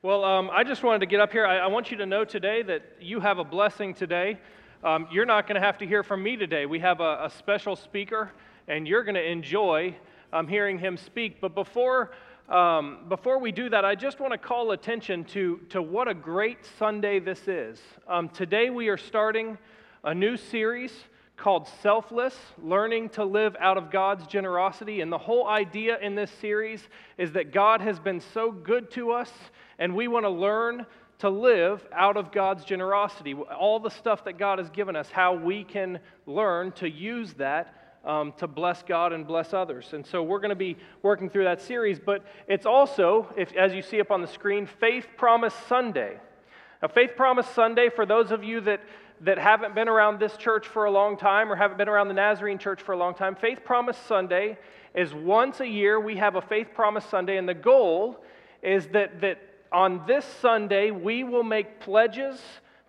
Well, I just wanted to get up here. I want you to know today that you have a blessing today. You're not going to have to hear from me today. We have a special speaker, and you're going to enjoy hearing him speak. But before we do that, I just want to call attention to what a great Sunday this is. Today we are starting a new series called Selfless, Learning to Live Out of God's Generosity. And the whole idea in this series is that God has been so good to us, and we want to learn to live out of God's generosity. All the stuff that God has given us, how we can learn to use that to bless God and bless others. And so we're going to be working through that series. But it's also, as you see up on the screen, Faith Promise Sunday. Now, Faith Promise Sunday, for those of you that haven't been around this church for a long time or haven't been around the Nazarene church for a long time, Faith Promise Sunday is once a year we have a Faith Promise Sunday. And the goal is that on this Sunday, we will make pledges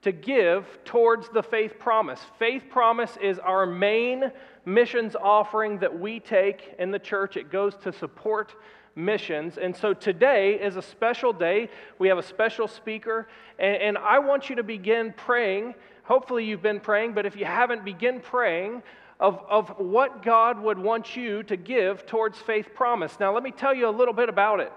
to give towards the Faith Promise. Faith Promise is our main missions offering that we take in the church. It goes to support missions. And so today is a special day. We have a special speaker. And I want you to begin praying. Hopefully you've been praying, but if you haven't, begin praying of what God would want you to give towards Faith Promise. Now, let me tell you a little bit about it.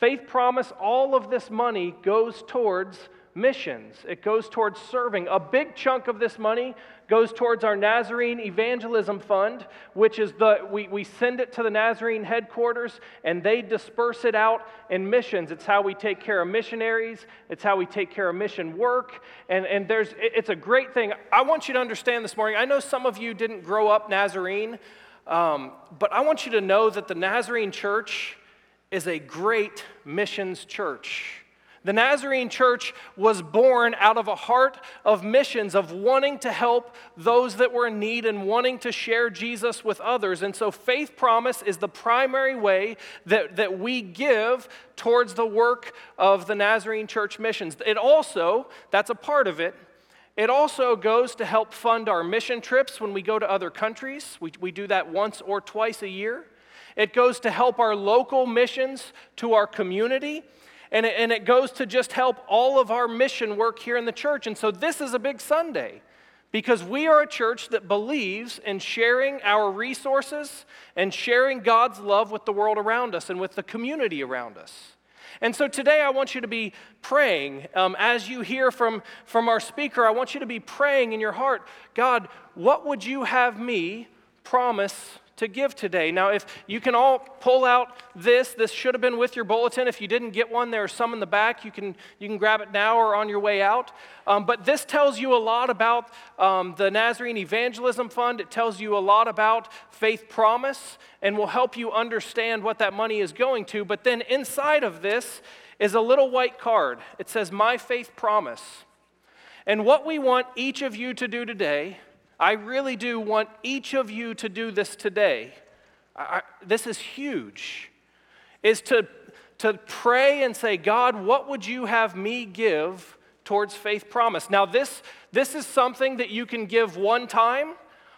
Faith Promise, all of this money goes towards missions. It goes towards serving. A big chunk of this money goes towards our Nazarene Evangelism Fund, which is we send it to the Nazarene headquarters, and they disperse it out in missions. It's how we take care of missionaries. It's how we take care of mission work, and it's a great thing. I want you to understand this morning, I know some of you didn't grow up Nazarene, but I want you to know that the Nazarene Church is a great missions church. The Nazarene Church was born out of a heart of missions, of wanting to help those that were in need and wanting to share Jesus with others. And so Faith Promise is the primary way that we give towards the work of the Nazarene Church missions. It also, that's a part of it, it also goes to help fund our mission trips when we go to other countries. We do that once or twice a year. It goes to help our local missions to our community, and it goes to just help all of our mission work here in the church. And so this is a big Sunday because we are a church that believes in sharing our resources and sharing God's love with the world around us and with the community around us. And so today I want you to be praying. As you hear from our speaker, I want you to be praying in your heart, God, what would you have me promise to give today? Now, if you can all pull out this should have been with your bulletin. If you didn't get one, there are some in the back. You can grab it now or on your way out. But this tells you a lot about the Nazarene Evangelism Fund. It tells you a lot about Faith Promise and will help you understand what that money is going to. But then inside of this is a little white card. It says, My Faith Promise. And what we want each of you to do today, I really do want each of you to do this today. This is huge, is to pray and say, God, what would you have me give towards Faith Promise? Now, this is something that you can give one time,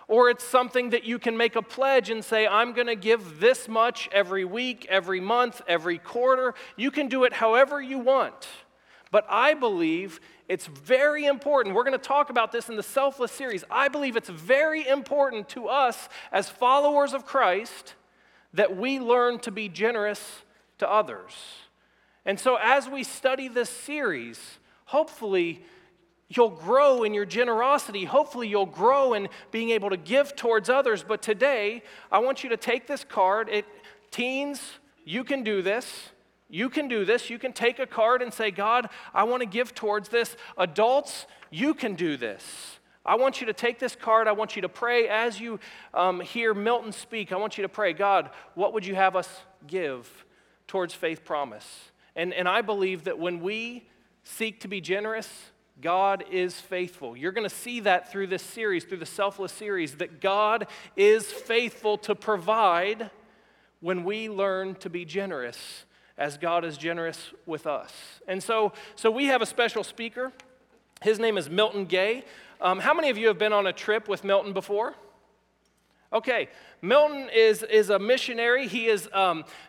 or it's something that you can make a pledge and say, I'm going to give this much every week, every month, every quarter. You can do it however you want. But I believe it's very important. We're going to talk about this in the Selfless series. I believe it's very important to us as followers of Christ that we learn to be generous to others. And so as we study this series, hopefully you'll grow in your generosity. Hopefully you'll grow in being able to give towards others. But today, I want you to take this card. Teens, you can do this. You can do this. You can take a card and say, God, I want to give towards this. Adults, you can do this. I want you to take this card. I want you to pray as you hear Milton speak. I want you to pray, God, what would you have us give towards Faith Promise? And I believe that when we seek to be generous, God is faithful. You're going to see that through this series, through the Selfless series, that God is faithful to provide when we learn to be generous as God is generous with us. And so we have a special speaker. His name is Milton Gay. How many of you have been on a trip with Milton before? Okay, Milton is a missionary. He is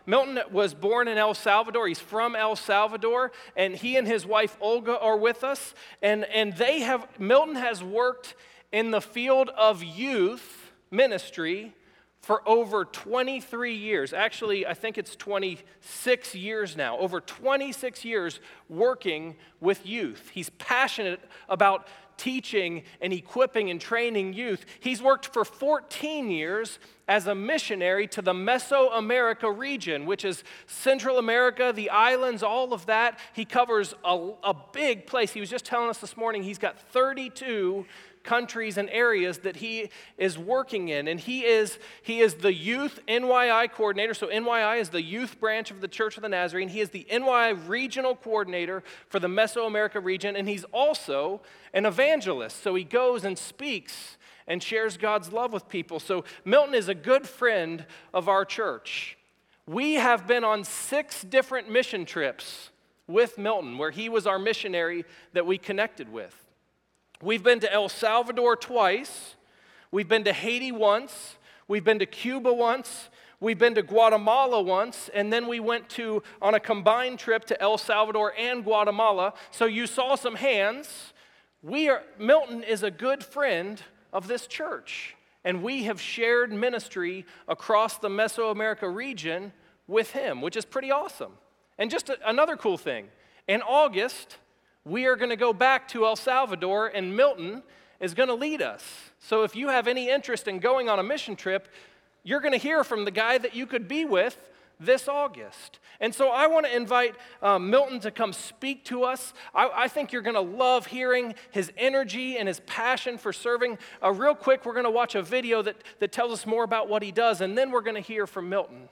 Milton was born in El Salvador. He's from El Salvador, and he and his wife Olga are with us. And they have Milton has worked in the field of youth ministry for over 23 years. Actually, I think it's 26 years now. Over 26 years working with youth. He's passionate about teaching and equipping and training youth. He's worked for 14 years as a missionary to the Mesoamerica region, which is Central America, the islands, all of that. He covers a big place. He was just telling us this morning he's got 32 countries and areas that he is working in, and he is the youth NYI coordinator. So NYI is the youth branch of the Church of the Nazarene. He is the NYI regional coordinator for the Mesoamerica region, and he's also an evangelist. So he goes and speaks and shares God's love with people. So Milton is a good friend of our church. We have been on 6 different mission trips with Milton, where he was our missionary that we connected with. We've been to El Salvador twice. We've been to Haiti once. We've been to Cuba once. We've been to Guatemala once. And then we went on a combined trip to El Salvador and Guatemala. So you saw some hands. Milton is a good friend of this church. And we have shared ministry across the Mesoamerica region with him, which is pretty awesome. And just another cool thing, in August, we are going to go back to El Salvador, and Milton is going to lead us. So if you have any interest in going on a mission trip, you're going to hear from the guy that you could be with this August. And so I want to invite Milton to come speak to us. I think you're going to love hearing his energy and his passion for serving. Real quick, we're going to watch a video that tells us more about what he does, and then we're going to hear from Milton.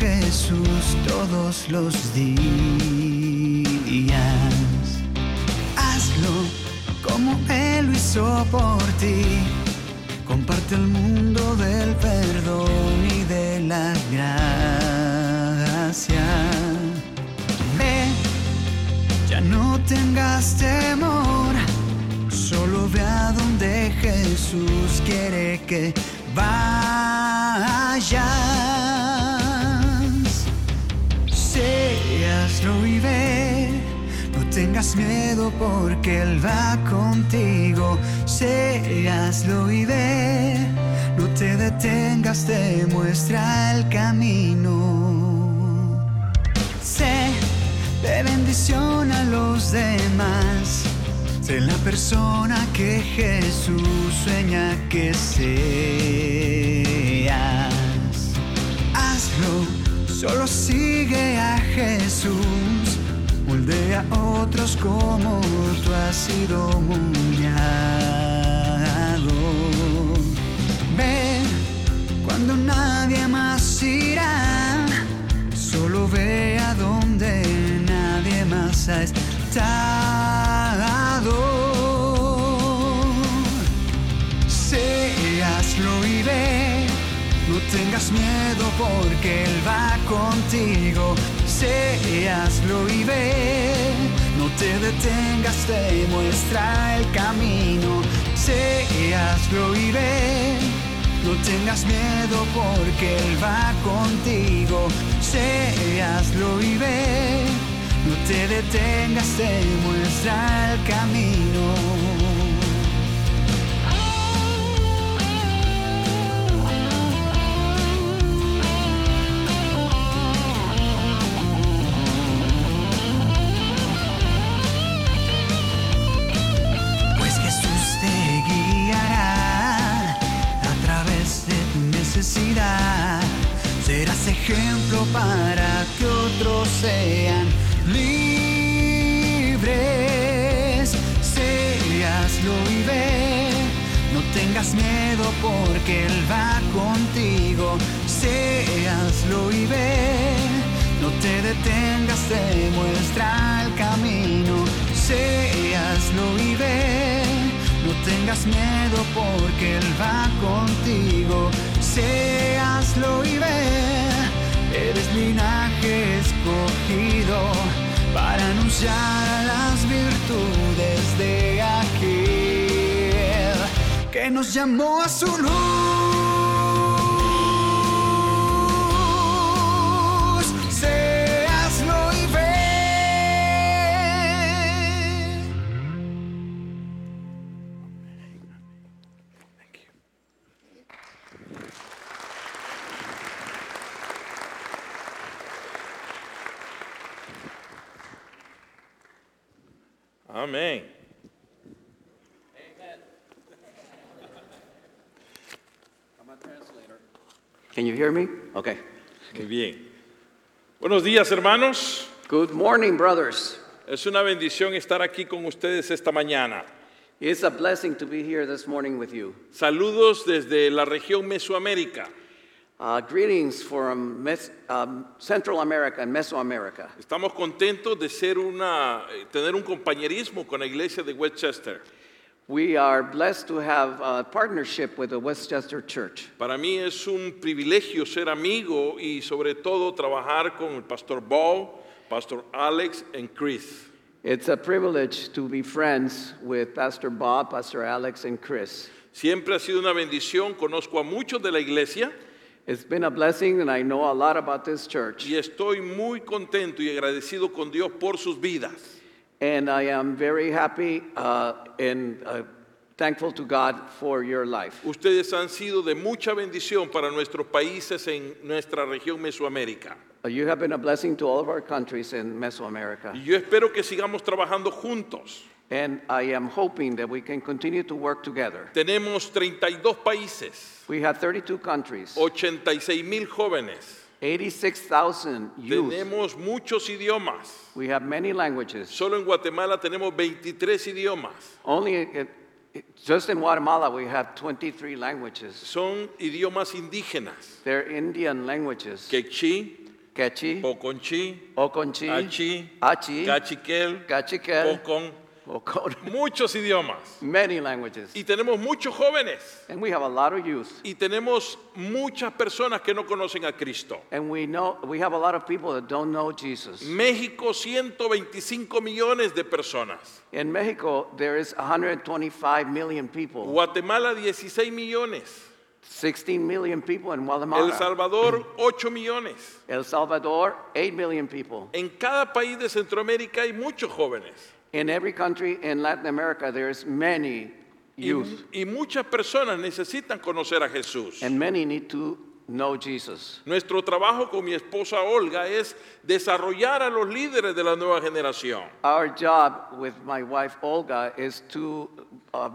Jesús todos los días. Hazlo como Él lo hizo por ti. Comparte el mundo del perdón y de la gracia. Ve, ya no tengas temor. Solo ve a donde Jesús quiere que vayas. Hazlo y ve, no tengas miedo porque Él va contigo. Sé, hazlo y ve, no te detengas, te muestra el camino. Sé de bendición a los demás, sé la persona que Jesús sueña que seas. Hazlo. Solo sigue a Jesús, moldea a otros como tú has sido moldeado. Ve cuando nadie más irá, solo ve a donde nadie más ha estado. Séaslo y ve. No tengas miedo porque Él va contigo. Sé, hazlo y ve. No te detengas, te muestra el camino. Sé, hazlo y ve. No tengas miedo porque Él va contigo. Sé, hazlo y ve. No te detengas, te muestra el camino. Serás ejemplo para que otros sean libres. tengas miedo porque Él va contigo. Séaslo y ve, no te detengas, te muestra el camino. Séaslo y ve, no tengas miedo porque Él va contigo. Séaslo y ve, eres linaje escogido para anunciar las virtudes de aquel que nos llamó a su luz. Amen. Amen. I'm a translator. Can you hear me? Okay. Muy bien. Buenos días, hermanos. Good morning, brothers. Es una bendición estar aquí con ustedes esta mañana. It's a blessing to be here this morning with you. Saludos desde la región Mesoamérica. Greetings from Central America and Mesoamerica. Estamos contentos de tener un compañerismo con la iglesia de Westchester. We are blessed to have a partnership with the Westchester Church. Para mí es un privilegio ser amigo y sobre todo trabajar con el Pastor Bob, Pastor Alex, and Chris. It's a privilege to be friends with Pastor Bob, Pastor Alex, and Chris. Siempre ha sido una bendición. Conozco a muchos de la iglesia. It's been a blessing, and I know a lot about this church. Y estoy muy contento y agradecido con Dios por sus vidas. And I am very happy and thankful to God for your life. Ustedes han sido de mucha bendición para nuestros países en nuestra región Mesoamérica. You have been a blessing to all of our countries in Mesoamerica. Y yo espero que sigamos trabajando juntos. And I am hoping that we can continue to work together. Tenemos 32 países. We have 32 countries. 86,000 jóvenes. 86,000 youth. Tenemos muchos idiomas. We have many languages. Solo en Guatemala tenemos 23 idiomas. Just in Guatemala we have 23 languages. Son idiomas indígenas. They're Indian languages. Quechí, Oconchí, Achí, Cachiquel, muchos idiomas. Many languages. Y tenemos muchos jóvenes. And we have a lot of youth. Y tenemos muchas personas que no conocen a Cristo. And we have a lot of people that don't know Jesus. México, 125 millones de personas. In Mexico there is 125 million people. Guatemala, 16 millones. 16 million people in Guatemala. El Salvador, 8 millones. El Salvador, 8 million people. En cada país de Centroamérica hay muchos jóvenes. In every country in Latin America there is many youth. Y muchas personas necesitan conocer a Jesús. And many need to know Jesus. Nuestro trabajo con mi esposa Olga es desarrollar a los líderes de la nueva generación. Our job with my wife Olga is to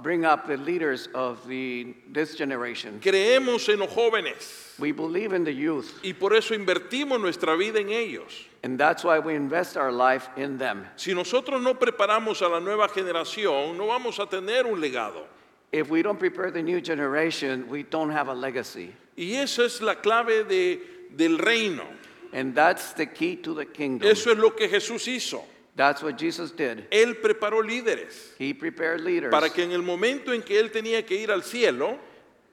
bring up the leaders of this generation. Creemos en los jóvenes. We believe in the youth. Y por eso invertimos nuestra vida en ellos. And that's why we invest our life in them. Si nosotros no preparamos a la nueva generación, no vamos a tener un legado. If we don't prepare the new generation, we don't have a legacy. Y esa es la clave del reino. And that's the key to the kingdom. Eso es lo que Jesús hizo. That's what Jesus did. Él preparó líderes. He prepared leaders. Para que en el momento en que él tenía que ir al cielo,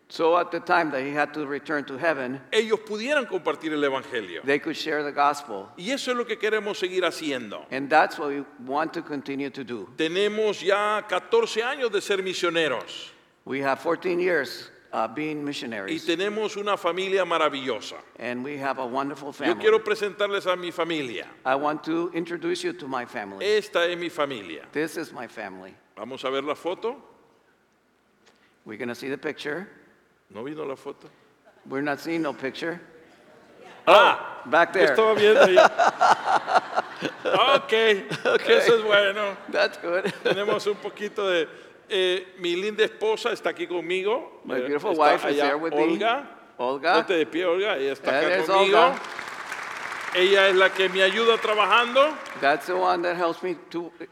so at the time that he had to return to heaven, ellos pudieran compartir el evangelio. They could share the gospel. Y eso es lo que queremos seguir haciendo. And that's what we want to continue to do. Tenemos ya 14 años de ser misioneros. We have 14 years being missionaries. Y tenemos una familia maravillosa. And we have a wonderful family. Yo quiero presentarles a mi familia. I want to introduce you to my family. Esta es mi familia. This is my family. Vamos a ver la foto. We're going to see the picture. ¿No vino la foto? We're not seeing no picture. Ah, back there. Estaba viendo ya. Okay. Eso es bueno. That's good. Tenemos un poquito de mi linda esposa está aquí conmigo. My beautiful wife is there with me. Olga. Ponte de pie, Olga. Ella está acá conmigo. Olga. Ella es la que me ayuda trabajando. That's the one that helps me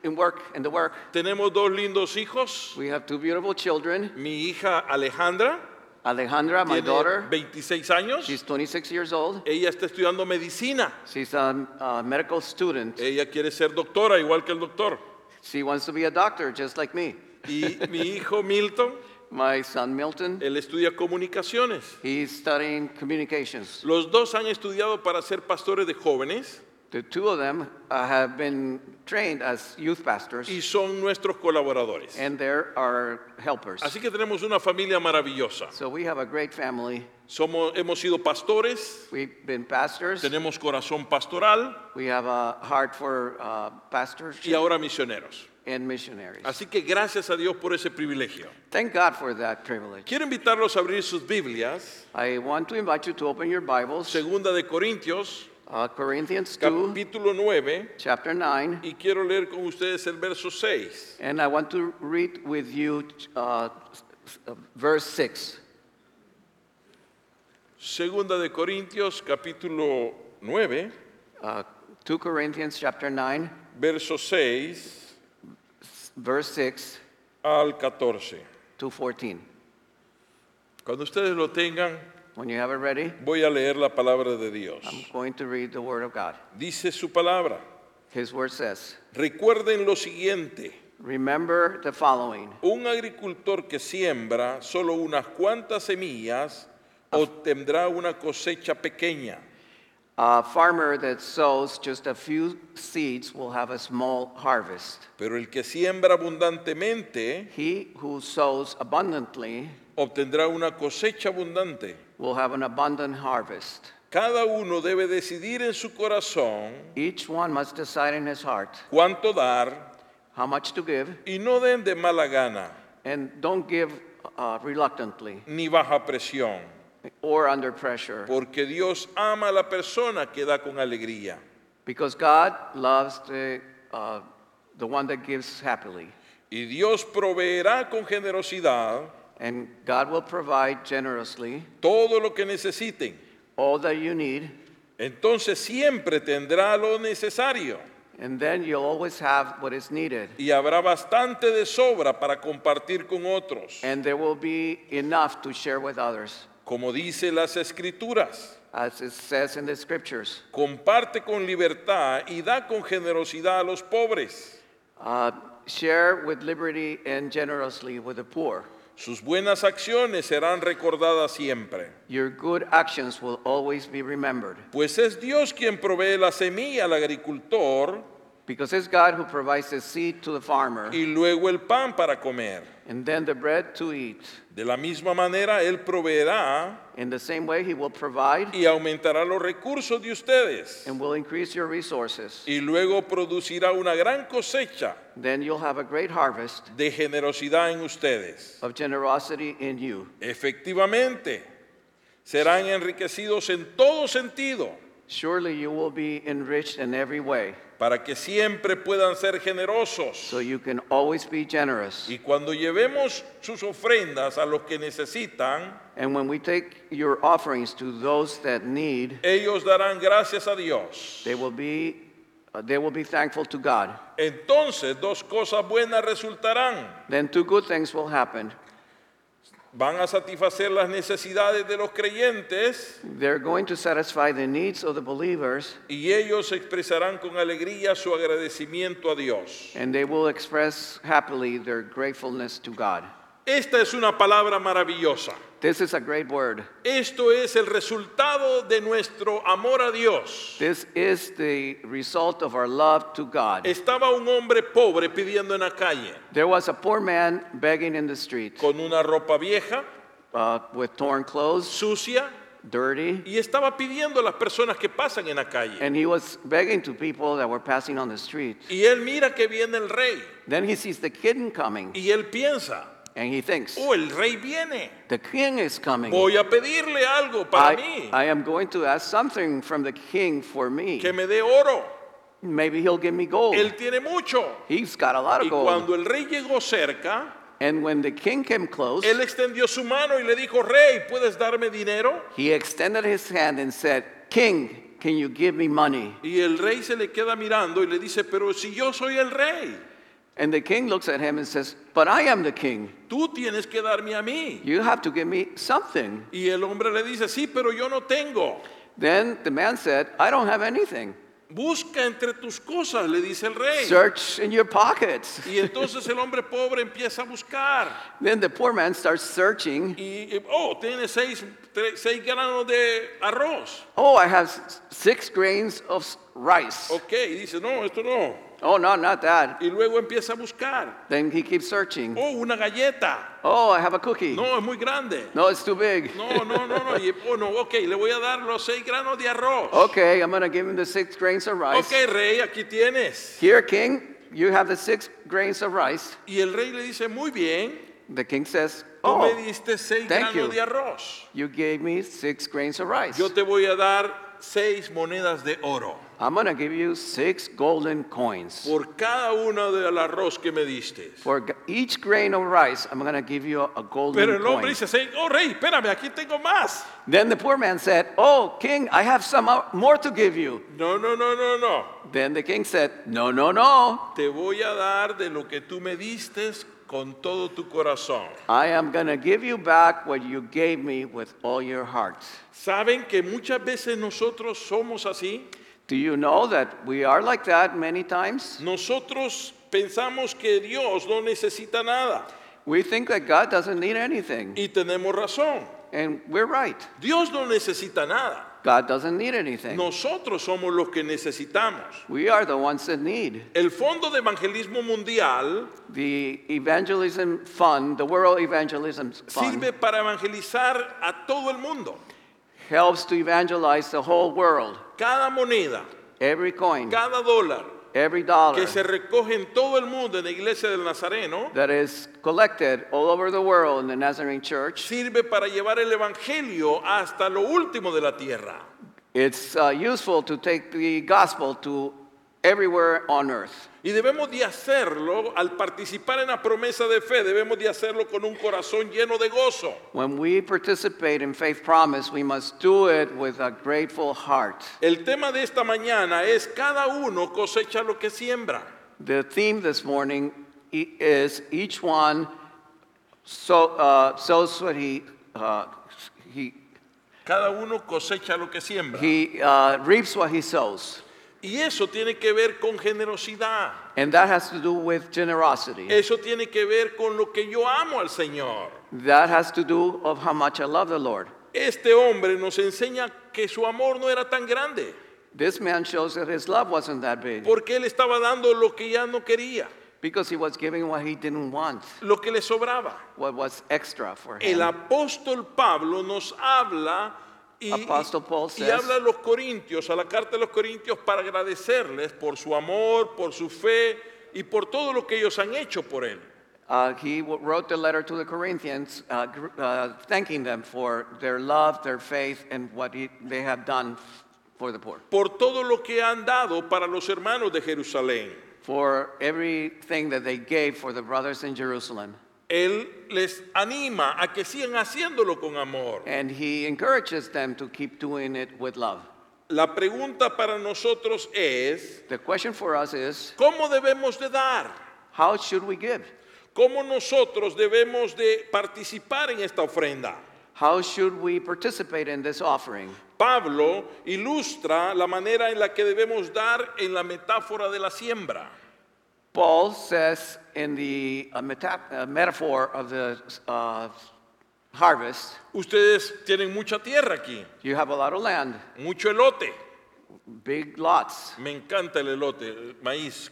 in the work. Tenemos dos lindos hijos. We have two beautiful children. Mi hija Alejandra, my daughter, 26 años. She's 26 years old. Ella está estudiando medicina. She's a medical student. Ella quiere ser doctora, igual que el doctor. She wants to be a doctor, just like me. Y mi hijo Milton. My son Milton. Él estudia comunicaciones. He's studying communications. Los dos han estudiado para ser pastores de jóvenes. The two of them have been trained as youth pastors. Y son nuestros colaboradores. And they're our helpers. Así que tenemos una familia maravillosa. So we have a great family. Hemos sido pastores. We've been pastors. Tenemos corazón pastoral. We have a heart for pastors. Y ahora misioneros. And missionaries. Así que gracias a Dios por ese privilegio. Thank God for that privilege. Quiero invitarlos a abrir sus Biblias. I want to invite you to open your Bibles. Segunda de Corintios. Corinthians 2, capítulo 9, chapter 9. Y quiero leer con ustedes el verso 6. And I want to read with you verse 6. Segunda de Corintios, capítulo 9. 2 Corinthians chapter 9, verso 6. Verse 6 al 14. To 14. Cuando ustedes lo tengan. When you have it ready, voy a leer la palabra de Dios. I'm going to read the word of God. Dice su palabra. His word says, recuerden lo siguiente. Remember the following. Un agricultor que siembra solo unas cuantas semillas obtendrá una cosecha pequeña. A farmer that sows just a few seeds will have a small harvest. Pero el que siembra abundantemente, he who sows abundantly, obtendrá una cosecha abundante. Will have an abundant harvest. Cada uno debe decidir en su corazón. Each one must decide in his heart. Cuánto dar. How much to give. Y no den de mala gana. And don't give reluctantly. Ni bajo presión. Or under pressure. Porque Dios ama a la persona que da con alegría. Because God loves the one that gives happily. Y Dios proveerá con generosidad. And God will provide generously todo lo que necesiten. All that you need. Entonces siempre tendrá lo necesario. And then you'll always have what is needed. Y habrá bastante de sobra para compartir con otros. And there will be enough to share with others. Como dice las Escrituras. As it says in the Scriptures. Comparte con libertad y da con generosidad a los pobres. Share with liberty and generously with the poor. Sus buenas acciones serán recordadas siempre. Your good actions will always be remembered. Pues es Dios quien provee la semilla al agricultor. Because it's God who provides the seed to the farmer. Y luego el pan para comer. And then the bread to eat. De la misma manera él proveerá. In the same way he will provide. Y aumentará los recursos de ustedes. And will increase your resources. Y luego producirá una gran cosecha. Then you'll have a great harvest. De generosidad en ustedes. Of generosity in you. Efectivamente, serán enriquecidos en todo sentido. Surely you will be enriched in every way. Para que siempre puedan ser generosos. So you can always be generous. Y cuando llevemos sus ofrendas a los que necesitan, and when we take your offerings to those that need, ellos darán gracias a Dios. They will be thankful to God. Entonces dos cosas buenas resultarán. Then two good things will happen. Van a satisfacer las necesidades de los creyentes. They're going to satisfy the needs of the believers. Y ellos expresarán con alegría su agradecimiento a Dios. And they will express happily their gratefulness to God. Esta es una palabra maravillosa. This is a great word. Esto es el resultado de nuestro amor a Dios. This is the result of our love to God. Estaba un hombre pobre pidiendo en la calle. There was a poor man begging in the street. Con una ropa vieja, with torn clothes, sucia, dirty. Y estaba pidiendo a las personas que pasan en la calle. And he was begging to people that were passing on the street. Y él mira que viene el rey. Then he sees the king coming. Y él piensa. And he thinks, oh, el rey viene. The king is coming. Voy a pedirle algo para mí. I am going to ask something from the king for me. Que me dé oro. Maybe he'll give me gold. Él tiene mucho. He's got a lot of gold. Y cuando el rey llegó cerca, and when the king came close, él extendió su mano y le dijo, rey, ¿puedes darme dinero? He extended his hand and said, king, can you give me money? Y el rey se le queda mirando y le dice, pero si yo soy el rey. And the king looks at him and says, but I am the king. Tú tienes que darme a mí. You have to give me something. Y el hombre le dice, sí, pero yo no tengo. Then the man said, I don't have anything. Busca entre tus cosas, le dice el rey. Search in your pockets. Y entonces el hombre pobre empieza a buscar. Then the poor man starts searching. Y, oh, tiene seis granos de arroz. Oh, I have 6 grains of rice. Okay, dice, no, esto no. Oh, no, not that. Y luego empieza a buscar. Then he keeps searching. Oh, una galleta. Oh, I have a cookie. No, es muy grande. No, it's too big. No. Y, oh, no, okay, le voy a dar los 6 granos de arroz. Okay, I'm going to give him the 6 grains of rice. Okay, rey, aquí tienes. Here, king, you have the 6 grains of rice. Y el rey le dice, muy bien. The king says, oh, tú me diste 6 granos de arroz. You gave me 6 grains of rice. Yo te voy a dar 6 monedas de oro. I'm going to give you 6 golden coins. Por cada uno del arroz que me diste. For each grain of rice, I'm going to give you a golden coin. Pero el hombre dice, oh rey, espérame, aquí tengo más. Then the poor man said, oh king, I have some more to give you. No. Then the king said, no. Te voy a dar de lo que tú me diste con todo tu corazón. I am going to give you back what you gave me with all your heart. ¿Saben que muchas veces nosotros somos así? Do you know that we are like that many times? Nosotros pensamos que Dios no necesita nada. We think that God doesn't need anything. Y tenemos razón. And we're right. Dios no necesita nada. God doesn't need anything. Nosotros somos los que necesitamos. We are the ones that need. El Fondo de Evangelismo Mundial, the Evangelism Fund, the World Evangelism Fund, sirve para evangelizar a todo el mundo. Helps to evangelize the whole world. Cada moneda, every coin, cada dólar, every dollar, que se recoge en todo el mundo en la iglesia del Nazareno, that is collected all over the world in the Nazarene Church, sirve para llevar el evangelio hasta lo último de la tierra. It's useful to take the gospel to everywhere on earth. Y debemos de hacerlo al participar en la promesa de fe. Debemos de hacerlo con un corazón lleno de gozo. When we participate in Faith Promise, we must do it with a grateful heart. El tema de esta mañana es cada uno cosecha lo que siembra. The theme this morning is each one sows what he. Cada uno cosecha lo que siembra. He reaps what he sows. Y eso tiene que ver con generosidad. And that has to do with generosity. Eso tiene que ver con lo que yo amo al Señor. That has to do of how much I love the Lord. Este hombre nos enseña que su amor no era tan grande. This man shows that his love wasn't that big. Porque él estaba dando lo que ya no quería. Because he was giving what he didn't want. Lo que le sobraba. What was extra for him. El apóstol Pablo nos habla. Apostle Paul says, y habla a los Corintios, a la carta de los Corintios, para agradecerles por su amor, por su fe y por todo lo que ellos han hecho por él. He wrote the letter to the Corinthians, thanking them for their love, their faith, and what they have done for the poor. Por todo lo que han dado para los hermanos de Jerusalén. For everything that they gave for the brothers in Jerusalem. Él les anima a que sigan haciéndolo con amor. And he encourages them to keep doing it with love. La pregunta para nosotros es, the question for us is, ¿cómo debemos de dar? How should we give? ¿Cómo nosotros debemos de participar en esta ofrenda? How should we participate in this offering? Pablo ilustra la manera en la que debemos dar en la metáfora de la siembra. Paul says in the metaphor of the harvest, ustedes tienen mucha tierra aquí. You have a lot of land. Mucho elote. Big lots. Me encanta el elote, el maíz.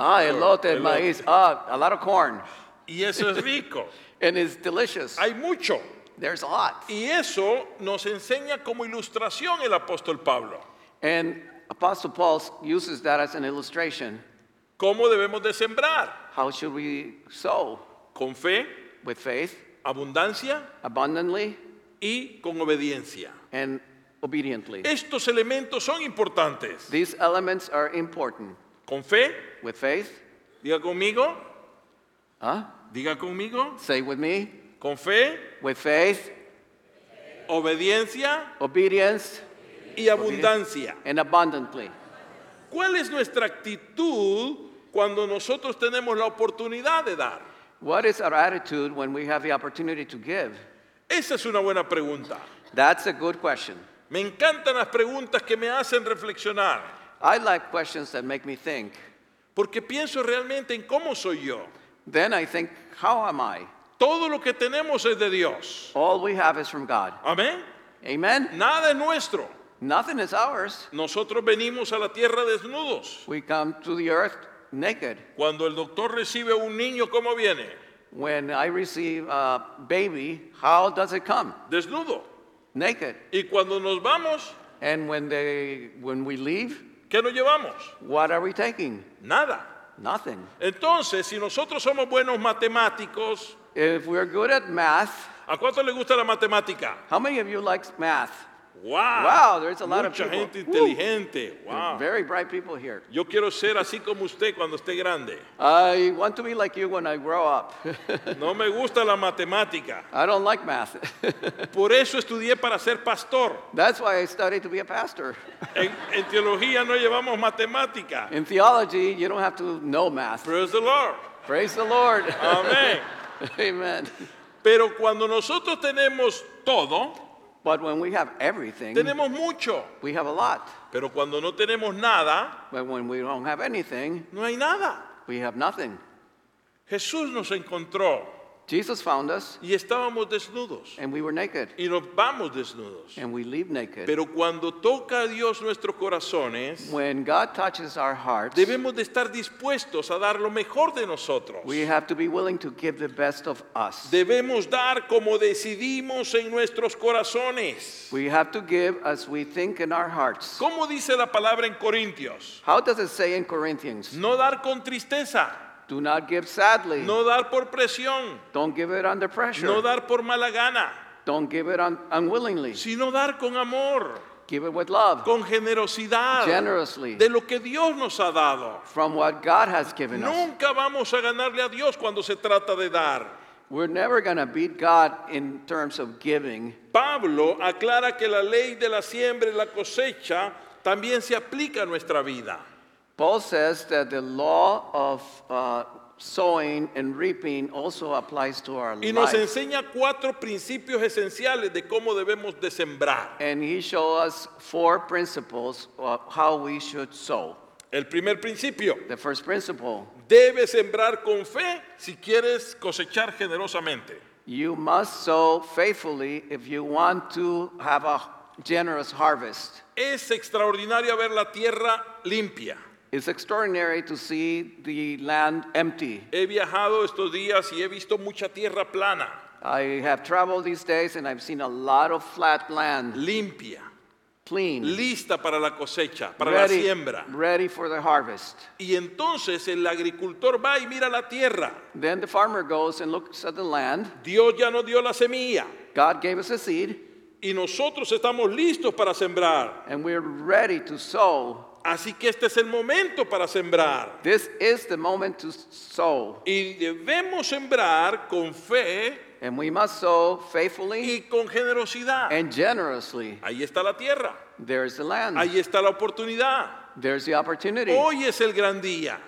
Elote, el maíz. A lot of corn. Y eso es rico. And it's delicious. Hay mucho. There's a lot. Y eso nos enseña como ilustración el apóstol Pablo. And Apostle Paul uses that as an illustration. ¿Cómo debemos de sembrar? How should we sow? Con fe, with faith, abundancia, abundantly, y con obediencia. And obediently. Estos elementos son importantes. These elements are important. Con fe, with faith, diga conmigo. Diga conmigo. Say with me. Con fe, with faith, obediencia, obedience, y abundancia. And abundantly. ¿Cuál es nuestra actitud cuando nosotros tenemos la oportunidad de dar? What is our attitude when we have the opportunity to give? Esa es una buena pregunta. That's a good question. Me encantan las preguntas que me hacen reflexionar. I like questions that make me think. Porque pienso realmente en cómo soy yo. Then I think, how am I? Todo lo que tenemos es de Dios. All we have is from God. Amén. Amen. Nada es nuestro. Nothing is ours. Nosotros venimos a la tierra desnudos. We come to the earth naked. Cuando el doctor recibe un niño, ¿cómo viene? When I receive a baby, how does it come? Desnudo. Naked. Y cuando nos vamos, and when we leave, ¿qué nos llevamos? What are we taking? Nada. Nothing. Entonces, si nosotros somos buenos matemáticos, if we're good at math, ¿a cuánto le gusta la matemática? How many of you likes math? Wow, there's a lot of people. Mucha gente inteligente. Wow. Very bright people here. Yo quiero ser así como usted cuando esté grande. I want to be like you when I grow up. No me gusta la matemática. I don't like math. Por eso estudié para ser pastor. That's why I studied to be a pastor. En teología no llevamos matemática. In theology, you don't have to know math. Praise the Lord. Praise the Lord. Amen. Amen. Pero cuando nosotros tenemos todo, but when we have everything, tenemos mucho. We have a lot. Pero cuando no tenemos nada, but when we don't have anything, no hay nada. We have nothing. Jesús nos encontró. Jesus found us. Y estábamos desnudos. And we were naked. Y nos vamos desnudos. And we leave naked. Pero cuando toca a Dios nuestros corazones, when God touches our hearts, debemos de estar dispuestos a dar lo mejor de nosotros. We have to be willing to give the best of us. Debemos dar como decidimos en nuestros corazones. We have to give as we think in our hearts. ¿Cómo dice la palabra en Corintios? How does it say in Corinthians? No dar con tristeza. Do not give sadly. No dar por presión. Don't give it under pressure. No dar por mala gana. Don't give it unwillingly. Sino dar con amor. Give it with love. Con generosidad. Generously. De lo que Dios nos ha dado. From what God has given us. Nunca vamos a ganarle a Dios cuando se trata de dar. We're never going to beat God in terms of giving. Pablo aclara que la ley de la siembra y la cosecha también se aplica a nuestra vida. Paul says that the law of sowing and reaping also applies to our life. Y nos enseña 4 principios esenciales de cómo debemos de sembrar. And he shows us 4 principles of how we should sow. El primer principio. The first principle. Debes sembrar con fe si quieres cosechar generosamente. You must sow faithfully if you want to have a generous harvest. Es extraordinario ver la tierra limpia. It's extraordinary to see the land empty. He viajado estos días y he visto mucha tierra plana. I have traveled these days and I've seen a lot of flat land. Limpia. Clean. Lista para la cosecha, para la siembra. Ready for the harvest. Y entonces el agricultor va y mira la tierra. Then the farmer goes and looks at the land. Dios ya nos dio la semilla. God gave us a seed. Y nosotros estamos listos para sembrar. And we're ready to sow. Así que este es el momento para sembrar. This is the moment to sow. Y debemos sembrar con fe. And we must sow faithfully. Y con generosidad. And generously. Ahí está la tierra. There is the land. Ahí está la oportunidad. There's the opportunity. Hoy es el gran día.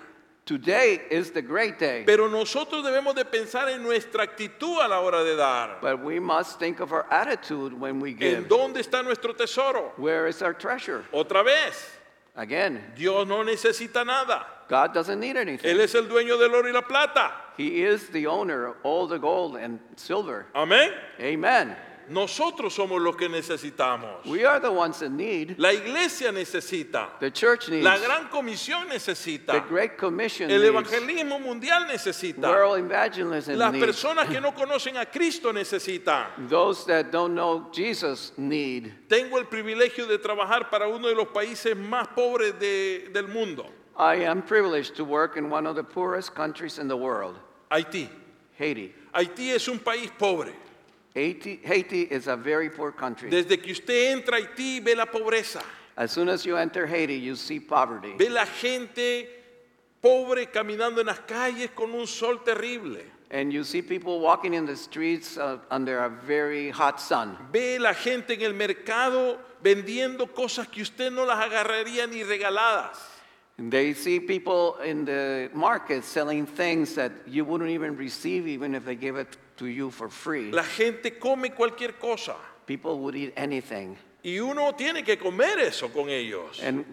Today is the great day. Pero nosotros debemos de pensar en nuestra actitud a la hora de dar. But we must think of our attitude when we give. ¿En dónde está nuestro tesoro? Where is our treasure? Otra vez. Again, Dios no necesita nada. God doesn't need anything. Él es el dueño del oro y la plata. He is the owner of all the gold and silver. Amén. Amen. Nosotros somos los que necesitamos. We are the ones that need. La iglesia necesita. The church needs. La gran comisión necesita. The great commission el evangelismo needs. Mundial necesita. World evangelism las needs. Personas que no conocen a Cristo necesitan. Those that don't know Jesus need. Tengo el privilegio de trabajar para uno de los países más pobres del mundo. I am privileged to work in one of the poorest countries in the world. Haití. Haiti. Haití es un país pobre. Haiti is a very poor country. Desde que usted entra a Haití, ve la pobreza. As soon as you enter Haiti, you see poverty. Ve la gente pobre caminando en las calles con un sol terrible. And you see people walking in the streets under a very hot sun. Ve la gente en el mercado vendiendo cosas que usted no las agarraría ni regaladas. And they see people in the market selling things that you wouldn't even receive, even if they give it to you for free. La gente come cualquier cosa. People would eat anything. Y uno tiene que comer eso con ellos. And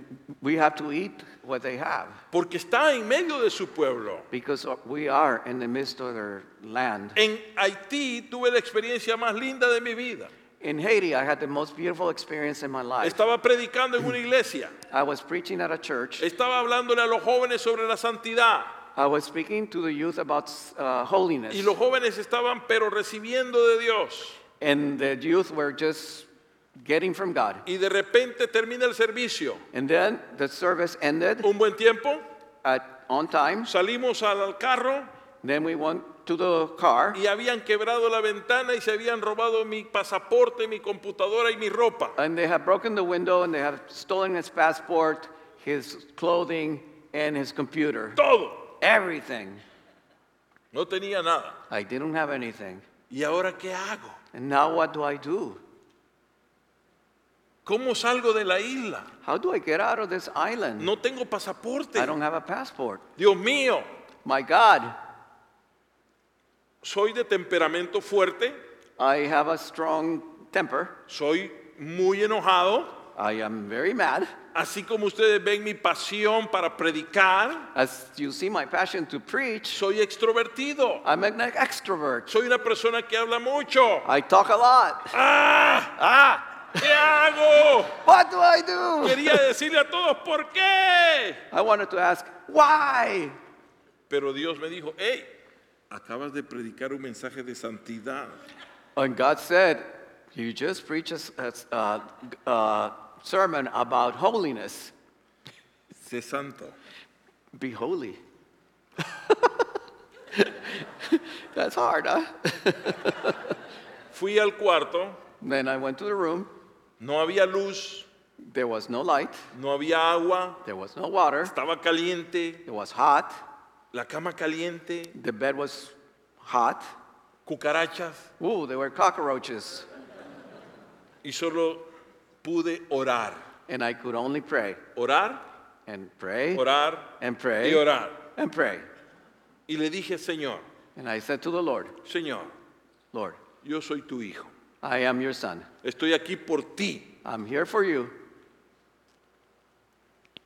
we have to eat what they have. Porque está en medio de su pueblo. Because we are in the midst of their land. En Haití tuve la experiencia más linda de mi vida. In Haiti, I had the most beautiful experience in my life. Estaba predicando en una iglesia. I was preaching at a church. Estaba hablándole a los jóvenes sobre la santidad. I was speaking to the youth about holiness. Y los jóvenes estaban pero recibiendo de Dios. And the youth were just getting from God. Y de repente termina el servicio. And then the service ended. Un buen tiempo. On time. Salimos al carro. Then we went to the car. Y habían quebrado la ventana y se habían robado mi pasaporte, mi computadora y mi ropa. And they have broken the window and they have stolen his passport, his clothing, and his computer. Todo. Everything. No tenía nada. I didn't have anything. ¿Y ahora qué hago? And now what do I do? ¿Cómo salgo de la isla? How do I get out of this island? No tengo pasaporte. I don't have a passport. Dios mío. My God. Soy de temperamento fuerte. I have a strong temper. Soy muy enojado. I am very mad. Así como ustedes ven mi pasión para predicar. As you see my passion to preach. Soy extrovertido. I'm an extrovert. Soy una persona que habla mucho. I talk a lot. Ah! ¿Qué hago? What do I do? Quería decirle a todos por qué. I wanted to ask why. Pero Dios me dijo, hey, acabas de predicar un mensaje de santidad. And God said, you just preached a sermon about holiness. Sé santo. Be holy. That's hard, huh? Fui al cuarto. Then I went to the room. No había luz. There was no light. No había agua. There was no water. Estaba caliente. It was hot. La cama caliente. The bed was hot. Cucarachas. Ooh, there were cockroaches. Y solo pude orar. And I could only pray. Orar. And pray. Orar. And pray. Y orar. And pray. Y le dije, Señor. And I said to the Lord. Señor. Lord. Yo soy tu hijo. I am your son. Estoy aquí por ti. I'm here for you.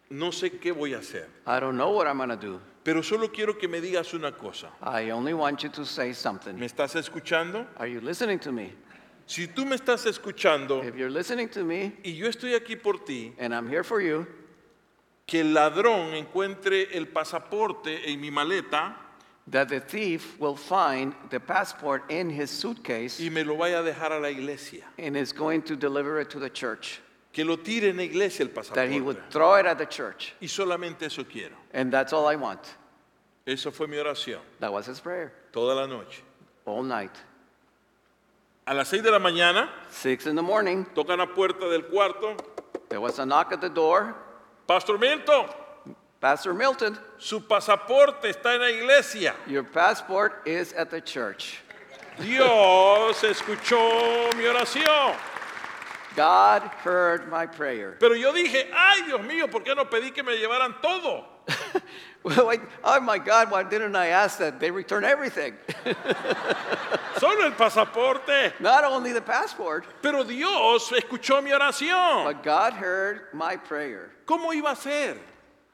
No sé qué voy a hacer. I don't know what I'm going to do. Pero solo quiero que me digas una cosa. I only want you to say something. ¿Me estás escuchando? Are you listening to me? Si tú me estás escuchando, if you're listening to me, y yo estoy aquí por ti, and I'm here for you, que el ladrón encuentre el pasaporte en mi maleta, that the thief will find the passport in his suitcase, y me lo vaya a dejar a la iglesia, and is going to deliver it to the church. Que lo tire en la iglesia el pasaporte. That he would throw it at the church. Y solamente eso quiero. And that's all I want. Eso fue mi oración. That was his prayer. Toda la noche. All night. A las 6 de la mañana. 6 in the morning. Tocan la puerta del cuarto. There was a knock at the door. Pastor Milton. Pastor Milton, su pasaporte está en la iglesia. Your passport is at the church. Dios escuchó mi oración. God heard my prayer. Pero yo dije, ay, Dios mío, ¿por qué no pedí que me llevaran todo? Well, oh my God, why didn't I ask that they return everything? Solo el pasaporte. Not only the passport. Pero Dios escuchó mi oración. But God heard my prayer. ¿Cómo iba a ser?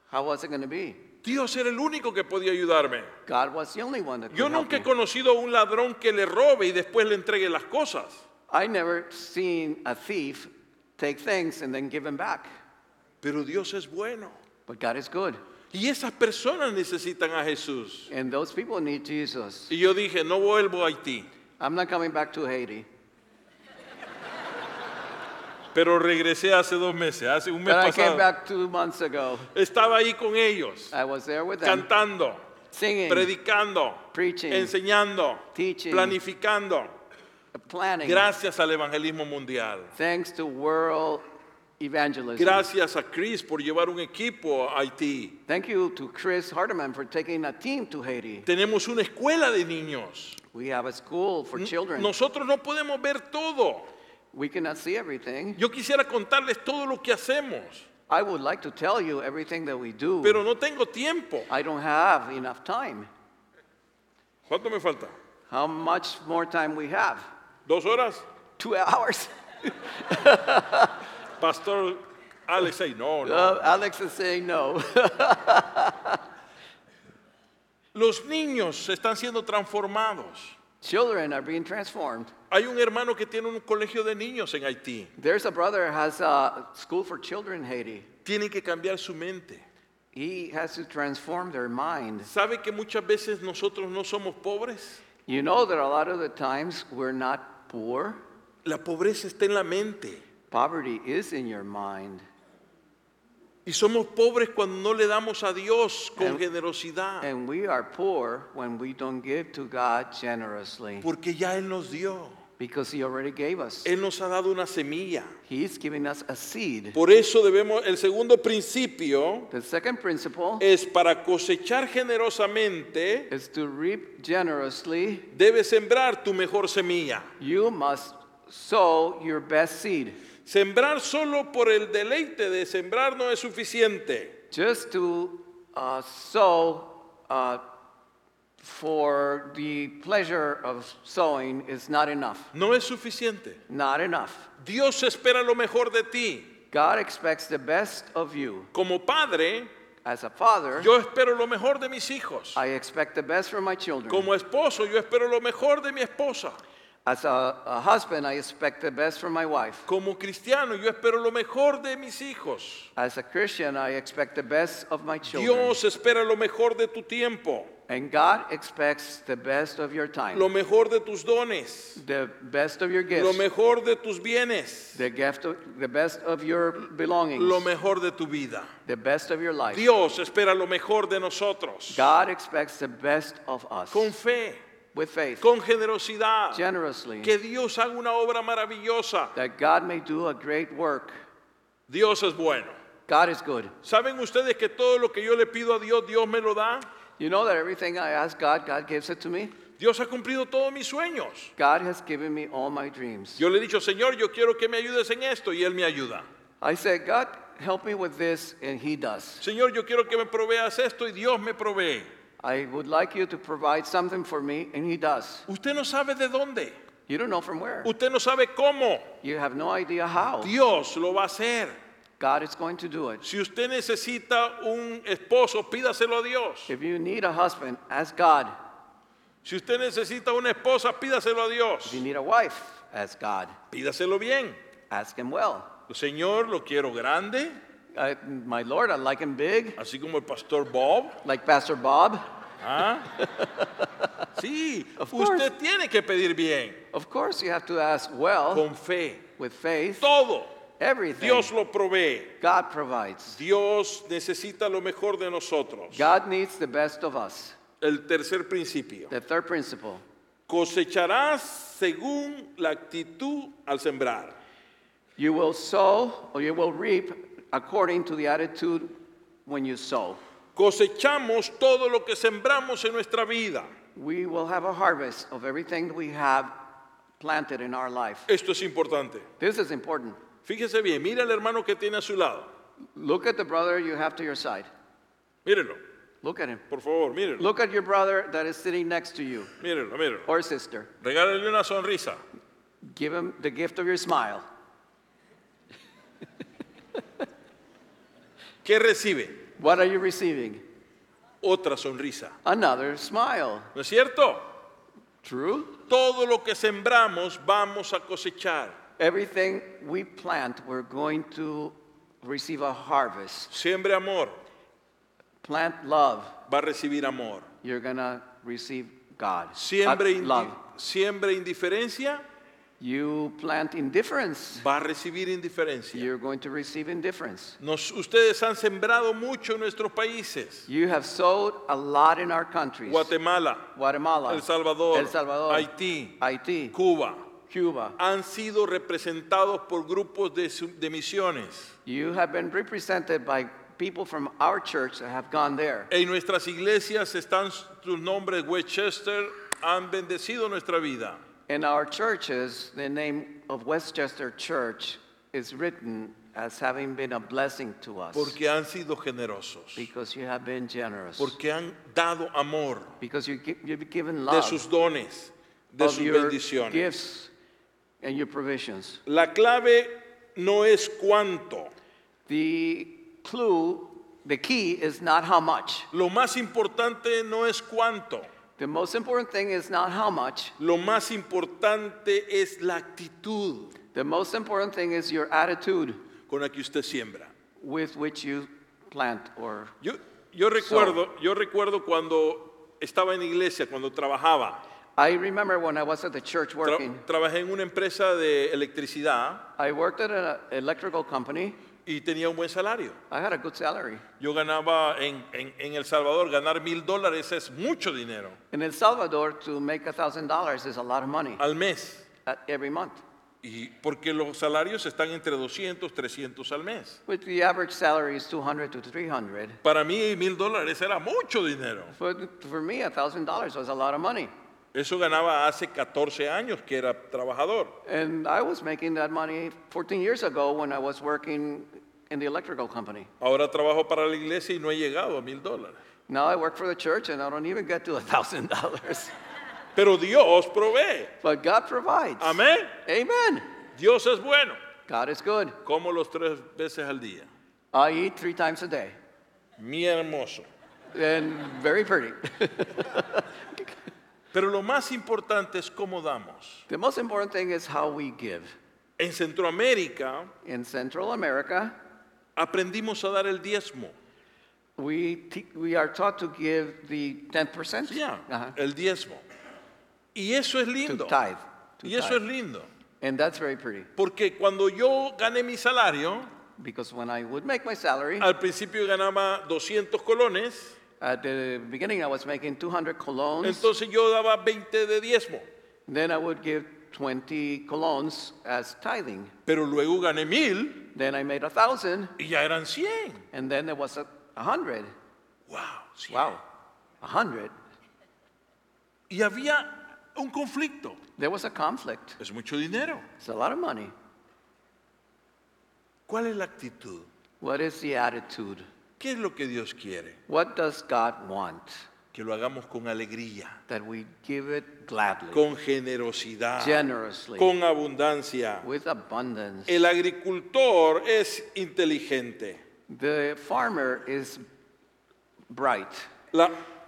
How was it going to be? Dios era el único que podía ayudarme. God was the only one that could help me. Yo nunca he conocido a un ladrón que le robe y después le entregue las cosas. I never seen a thief take things and then give them back. Pero Dios es bueno. But God is good. Y esas personas necesitan a Jesús. And those people need Jesus. Y yo dije, no vuelvo a Haití. I'm not coming back to Haiti. Pero regresé hace un mes pasado. I came back 2 months ago. Estaba ahí con ellos. I was there with them. Cantando, singing, predicando, preaching, enseñando, teaching, planificando. Planning. Gracias al evangelismo mundial. Thanks to World Evangelism. Gracias a Chris por llevar un equipo a Haití. Thank you to Chris Hardiman for taking a team to Haiti. Tenemos una escuela de niños. We have a school for children. Nosotros no podemos ver todo. We cannot see everything. Yo quisiera contarles todo lo que hacemos. I would like to tell you everything that we do. Pero no tengo tiempo. I don't have enough time. ¿Cuánto me falta? How much more time we have? 2 hours? 2 hours. Pastor Alex say no, no. Alex is saying no. Los niños están siendo transformados. Children are being transformed. Hay un hermano que tiene un colegio de niños en Haití. There's a brother who has a school for children in Haiti. Tienen que cambiar su mente. He has to transform their mind. ¿Sabe que muchas veces nosotros no somos pobres? You know that a lot of the times we're not poor. La pobreza está en la mente. Poverty is in your mind. Y somos pobres cuando no le damos a Dios con generosidad. And we are poor when we don't give to God generously. Porque ya él nos dio. Because he already gave us. Él nos ha dado una semilla. He is giving us a seed. Por eso debemos, el segundo principio, the second principle, es para cosechar generosamente, is to reap generously. Debes sembrar tu mejor semilla. You must sow your best seed. Sembrar solo por el deleite de sembrar no es suficiente. Just to sow for the pleasure of sowing is not enough. No es suficiente. Not enough. Dios espera lo mejor de ti. God expects the best of you. Como padre, as a father, yo espero lo mejor de mis hijos. I expect the best for my children. Como esposo, yo espero lo mejor de mi esposa. As a husband, I expect the best from my wife. Como cristiano, yo espero lo mejor de mis hijos. As a Christian, I expect the best of my children. Dios espera lo mejor de tu tiempo. And God expects the best of your time. Lo mejor de tus dones. The best of your gifts. Lo mejor de tus bienes. The best of your belongings. Lo mejor de tu vida. The best of your life. Dios espera lo mejor de nosotros. God expects the best of us. Con fe. With faith, con generosidad, generously, que Dios haga una obra maravillosa. That God may do a great work. Dios es bueno. God is good. ¿Saben ustedes que todo lo que yo le pido a Dios, Dios me lo da? You know that everything I ask God, God gives it to me. Dios ha cumplido todos mis sueños. God has given me all my dreams. Yo le he dicho, Señor, yo quiero que me ayudes en esto, y él me ayuda. I said, God, help me with this, and He does. Señor, yo quiero que me proveas esto, y Dios me provee. I would like you to provide something for me, and He does. Usted no sabe de dónde. You don't know from where. Usted no sabe cómo. You have no idea how. Dios lo va a hacer. God is going to do it. Si usted necesita un esposo, pídaselo a Dios. If you need a husband, ask God. Si usted necesita una esposa, pídaselo a Dios. If you need a wife, ask God. Pídaselo bien. Ask Him well. Señor, lo quiero grande. My Lord, I like him big. Así como el Pastor Bob. Like Pastor Bob. ¿Ah? Sí, of usted course. Tiene que pedir bien. Of course, you have to ask well. Con fe. With faith. Todo. Everything. Dios lo provee. God provides. Dios necesita lo mejor de nosotros. God needs the best of us. El tercer principio. The third principle. Cosecharás según la actitud al sembrar. You will sow or you will reap according to the attitude when you sow. Cosechamos todo lo que sembramos en nuestra vida. We will have a harvest of everything we have planted in our life. Esto es importante. This is important. Fíjese bien, mira al hermano que tiene a su lado. Look at the brother you have to your side. Mírelo. Look at him. Por favor, mírelo. Look at your brother that is sitting next to you. Mírelo, mírelo. Or sister. Regálale una sonrisa. Give him the gift of your smile. ¿Qué recibe? What are you receiving? Otra sonrisa. Another smile. ¿No es cierto? True. Todo lo que sembramos vamos a cosechar. Everything we plant, we're going to receive a harvest. Siembre amor. Plant love. Va a recibir amor. You're gonna receive God. Siembre indiferencia. You plant indifference. Va a recibir indiferencia. You're going to receive indifference. Ustedes han sembrado mucho en nuestros países. You have sowed a lot in our countries. Guatemala. El Salvador. Haití. Cuba. Cuba han sido representados por grupos de misiones. You have been represented by people from our church that have gone there. En nuestras iglesias están sus nombres. Westchester han bendecido nuestra vida. In our churches, the name of Westchester Church is written as having been a blessing to us. Porque han sido generosos. Because you have been generous. Porque han dado amor. Because you've given love. De sus dones, de sus bendiciones. Gifts and your provisions. La clave no es cuánto. The key is not how much. Lo más importante no es cuánto. The most important thing is not how much. Lo más importante es la actitud. The most important thing is your attitude. Con la que usted siembra. With which you plant or yo recuerdo cuando estaba en iglesia, cuando trabajaba. I remember when I was at the church working. Trabajé en una empresa de electricidad. I worked at an electrical company. Y tenía un buen salario. I had a good salary. Yo ganaba en El Salvador, ganar $1,000 es mucho dinero. In El Salvador, to make $1,000 is a lot of money. Al mes. Every month. Y porque los salarios están entre 200, 300 al mes. With the average salary is $200 to $300. Para mí $1,000 era mucho dinero. For me, $1,000 was a lot of money. Eso ganaba hace 14 años que era trabajador. And I was making that money 14 years ago when I was working in the electrical company. Ahora trabajo para la iglesia y no he llegado a $1,000. Now I work for the church and I don't even get to $1,000. Pero Dios provee. But God provides. Amén. Amen. Dios es bueno. God is good. Como los 3 veces al día. I eat 3 times a day. Mi hermoso. And very pretty. Pero lo más importante es cómo damos. The most important thing is how we give. En Centroamérica, in Central America, aprendimos a dar el diezmo. We are taught to give the 10%. Yeah, el diezmo. Y eso es lindo. To tithe. Eso es lindo. And that's very pretty. Porque cuando yo gané mi salario, because when I would make my salary, al principio ganaba 200 colones. At the beginning, I was making 200 colones. Entonces yo daba 20 de diezmo. Then I would give 20 colones as tithing. Pero luego gané 1,000. Then I made 1,000. Y ya eran 100. And then there was 100. Wow. 100. Wow. 100. Y había un conflicto. There was a conflict. Es mucho dinero. It's a lot of money. ¿Cuál es la actitud? What is the attitude? ¿Qué es lo que Dios quiere? What does God want? Que lo hagamos con alegría, that we give it gladly, con generosidad, generously, con abundancia, with abundance. El agricultor es inteligente. The farmer is bright.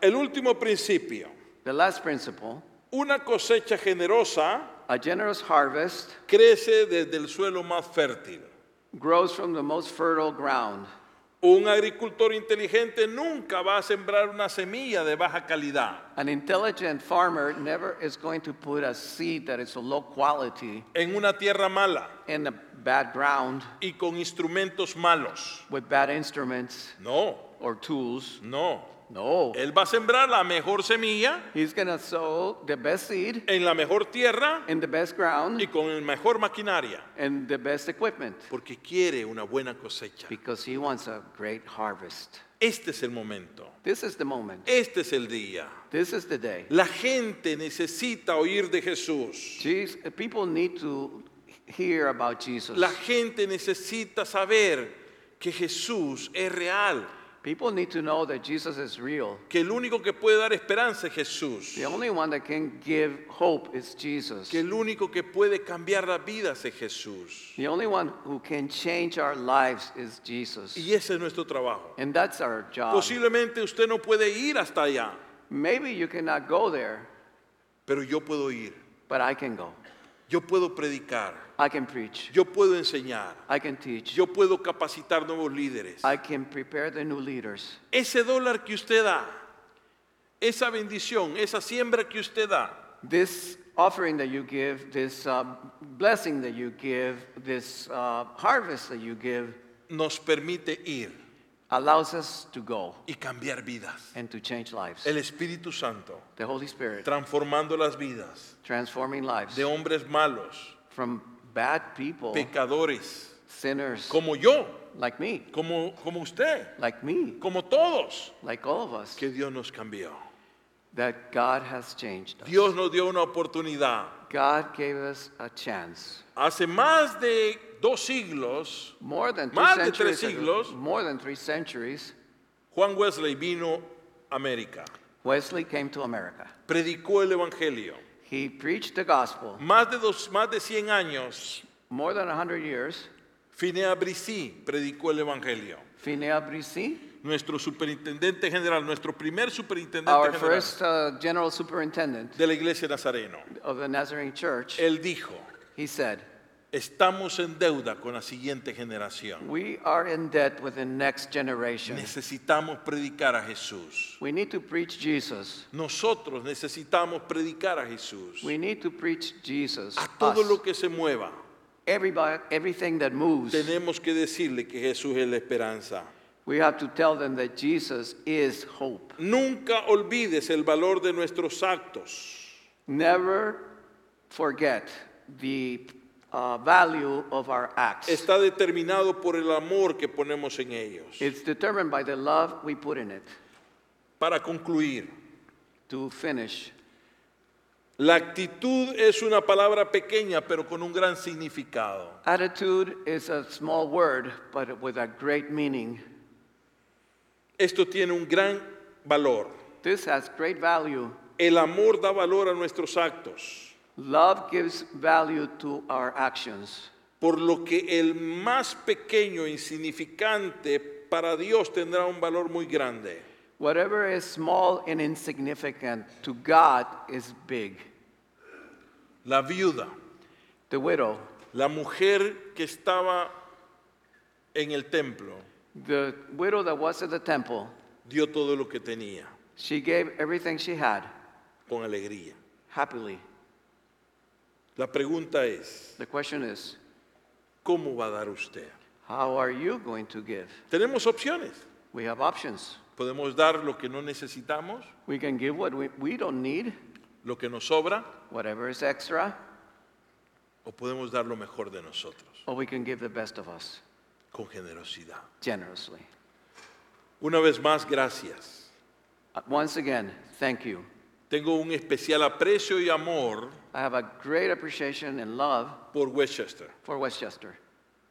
El último principio. The last principle. Una cosecha generosa, a generous harvest, crece desde el suelo más fértil. Grows from the most fertile ground. Un agricultor inteligente nunca va a sembrar una semilla de baja calidad. An intelligent farmer never is going to put a seed that is of low quality. En una tierra mala. In a bad ground. Y con instrumentos malos. With bad instruments. No. Or tools. No. No. Él va a sembrar la mejor semilla. He's going to sow the best seed. En la mejor tierra. In the best ground. Y con el mejor maquinaria. And the best equipment. Porque quiere una buena cosecha. Because he wants a great harvest. Este es el momento. This is the moment. Este es el día. This is the day. La gente necesita oír de Jesús. People need to hear about Jesus. La gente necesita saber que Jesús es real. People need to know that Jesus is real. Que el único que puede dar esperanza es Jesús. The only one that can give hope is Jesus. Que el único que puede cambiar las vidas es Jesús. The only one who can change our lives is Jesus. Y ese es nuestro trabajo. And that's our job. Posiblemente usted no puede ir hasta allá. Maybe you cannot go there. Pero yo puedo ir. But I can go. Yo puedo predicar. I can preach. Yo puedo enseñar. I can teach. Yo puedo capacitar nuevos líderes. I can prepare the new leaders. Ese dólar que usted da, esa bendición, esa siembra que usted da, this offering that you give, this blessing that you give, this harvest that you give, nos permite ir. allows us to go y cambiar vidas. And to change lives. El Espíritu Santo, the Holy Spirit, transformando las vidas, transforming lives, de hombres malos, from bad people, pecadores, sinners, como yo, like me, como usted, like me, como todos, like all of us, que Dios nos cambió. That God has changed us. Dios nos dio una oportunidad. God gave us a chance. Hace más de 2 siglos, more than three centuries, Juan Wesley vino a América. Wesley came to America. Predicó el evangelio. He preached the gospel. Más de 100 años. More than 100 years. Phineas Brissi predicó el evangelio. Phineas Brissi, nuestro superintendente general, nuestro primer superintendente general, general superintendent de la iglesia nazareno, of the Nazarene Church, él dijo, he said, estamos en deuda con la siguiente generación. We are in debt with the next generation. Necesitamos predicar a Jesús. We need to preach Jesus. Nosotros necesitamos predicar a Jesús. We need to preach Jesus. A todo lo que se mueva. Everything that moves. Tenemos que decirle que Jesús es la esperanza. We have to tell them that Jesus is hope. Nunca olvides el valor de nuestros actos. Never forget the value of our acts. Está determinado por el amor que ponemos en ellos. It's determined by the love we put in it. Para concluir, to finish, la actitud es una palabra pequeña pero con un gran significado. Attitude is a small word but with a great meaning. Esto tiene un gran valor. This has great value. El amor da valor a nuestros actos. Love gives value to our actions. Por lo que el más pequeño e insignificante para Dios tendrá un valor muy grande. Whatever is small and insignificant to God is big. La viuda, the widow, la mujer que estaba en el templo, the widow that was at the temple, dio todo lo que tenía. She gave everything she had. Con alegría. Happily. La pregunta es, the question is, ¿cómo va a dar usted? How are you going to give? Tenemos opciones. We have options. Podemos dar lo que no necesitamos. We can give what we don't need. Lo que nos sobra. Whatever is extra. O podemos dar lo mejor de nosotros. Or we can give the best of us. Con generosidad. Generously. Una vez más, gracias. Once again, thank you. Tengo un especial aprecio y amor. I have a great appreciation and love por Westchester. For Westchester.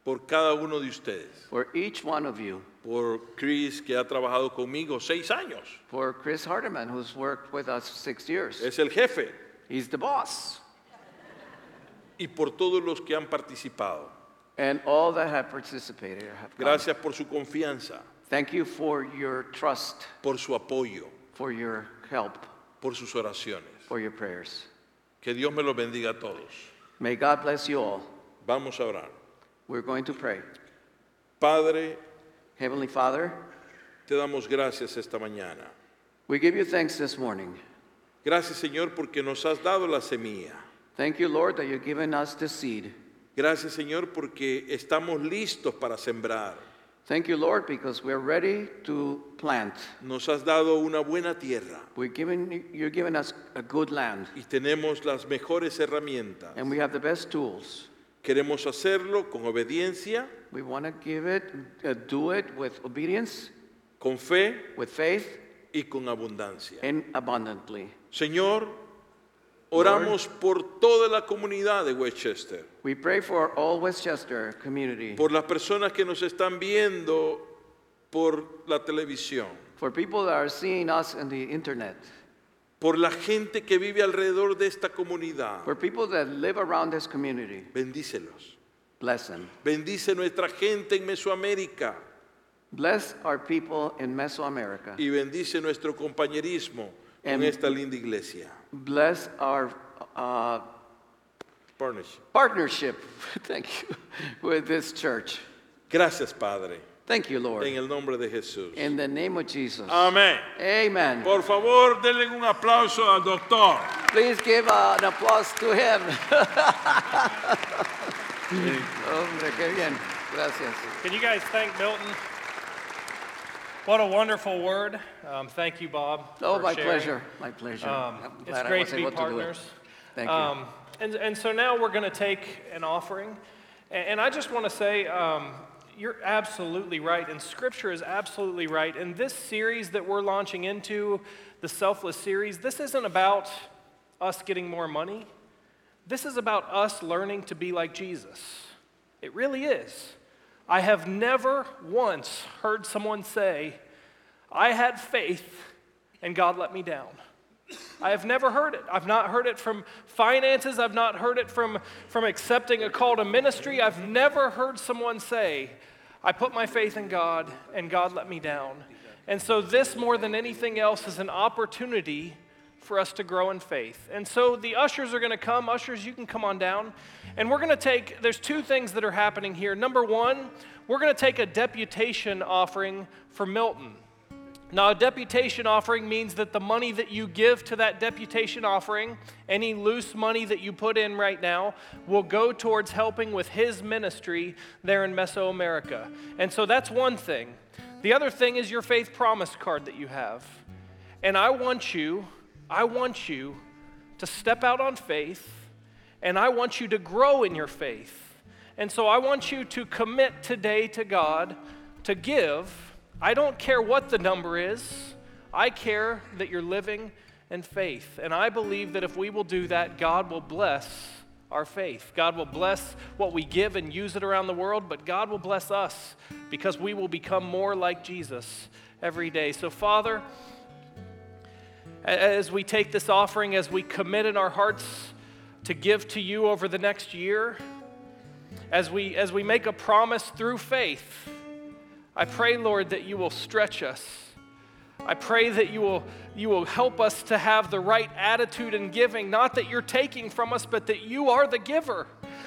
Por cada uno de ustedes. For each one of you. Por Chris, que ha trabajado conmigo 6 años. For Chris Hardiman, who's worked with us 6 years. Es el jefe. He's the boss. Y por todos los que han participado. And all that have participated. Gracias por su confianza. Thank you for your trust. Por su apoyo. For your help. Por sus oraciones. For your prayers. Que Dios me los bendiga a todos. May God bless you all. Vamos a orar. We're going to pray. Padre, Heavenly Father, te damos gracias esta mañana. We give you thanks this morning. Gracias, Señor, porque nos has dado la semilla. Thank you, Lord, that you've given us the seed. Gracias, Señor, porque estamos listos para sembrar. Thank you, Lord, because we're ready to plant. Nos has dado una buena tierra. You're giving us a good land. Y tenemos las mejores herramientas. And we have the best tools. Queremos hacerlo con obediencia. We want to do it with obedience. Con fe. With faith. Y con abundancia. And abundantly. Señor, oramos por toda la comunidad de Westchester. We pray for all Westchester community. Por las personas que nos están viendo por la televisión. For people that are seeing us on the internet. Por la gente que vive alrededor de esta comunidad. For people that live around this community. Bendícelos. Bless them. Bendice nuestra gente en Mesoamérica. Bless our people in Mesoamerica. Y bendice nuestro compañerismo en esta linda iglesia. Bless our partnership. Thank you. With this church. Gracias, Padre. Thank you, Lord. En el nombre de Jesús. In the name of Jesus. Amen. Amen. Por favor, denle un aplauso al doctor. Please give an applause to him. Hombre, qué bien. Gracias. Can you guys thank Milton? What a wonderful word. Thank you, Bob. Oh, my pleasure. My pleasure. It's great to be partners. Thank you. And so now we're going to take an offering. And I just want to say, you're absolutely right, and Scripture is absolutely right. And this series that we're launching into, the Selfless series, this isn't about us getting more money. This is about us learning to be like Jesus. It really is. I have never once heard someone say, I had faith and God let me down. I have never heard it. I've not heard it from finances. I've not heard it from accepting a call to ministry. I've never heard someone say, I put my faith in God and God let me down. And so this, more than anything else, is an opportunity for us to grow in faith. And so the ushers are going to come. Ushers, you can come on down. And we're going to take, there's two things that are happening here. Number one, we're going to take a deputation offering for Milton. Now, a deputation offering means that the money that you give to that deputation offering, any loose money that you put in right now, will go towards helping with his ministry there in Mesoamerica. And so that's one thing. The other thing is your Faith Promise card that you have. And I want you to step out on faith, and I want you to grow in your faith. And so I want you to commit today to God to give. I don't care what the number is. I care that you're living in faith. And I believe that if we will do that, God will bless our faith. God will bless what we give and use it around the world, but God will bless us because we will become more like Jesus every day. So, Father, as we take this offering, as we commit in our hearts to give to you over the next year, as we make a promise through faith, I pray, Lord, that you will stretch us. I pray that you will help us to have the right attitude in giving, not that you're taking from us, but that you are the giver,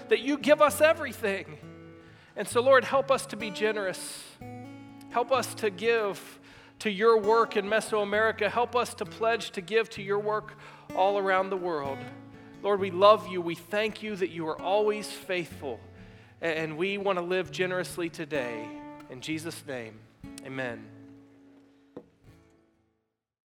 that you give us everything. And so, Lord, help us to be generous. Help us to give to your work in Mesoamerica. Help us to pledge to give to your work all around the world. Lord, we love you. We thank you that you are always faithful, and we want to live generously today. In Jesus' name, amen.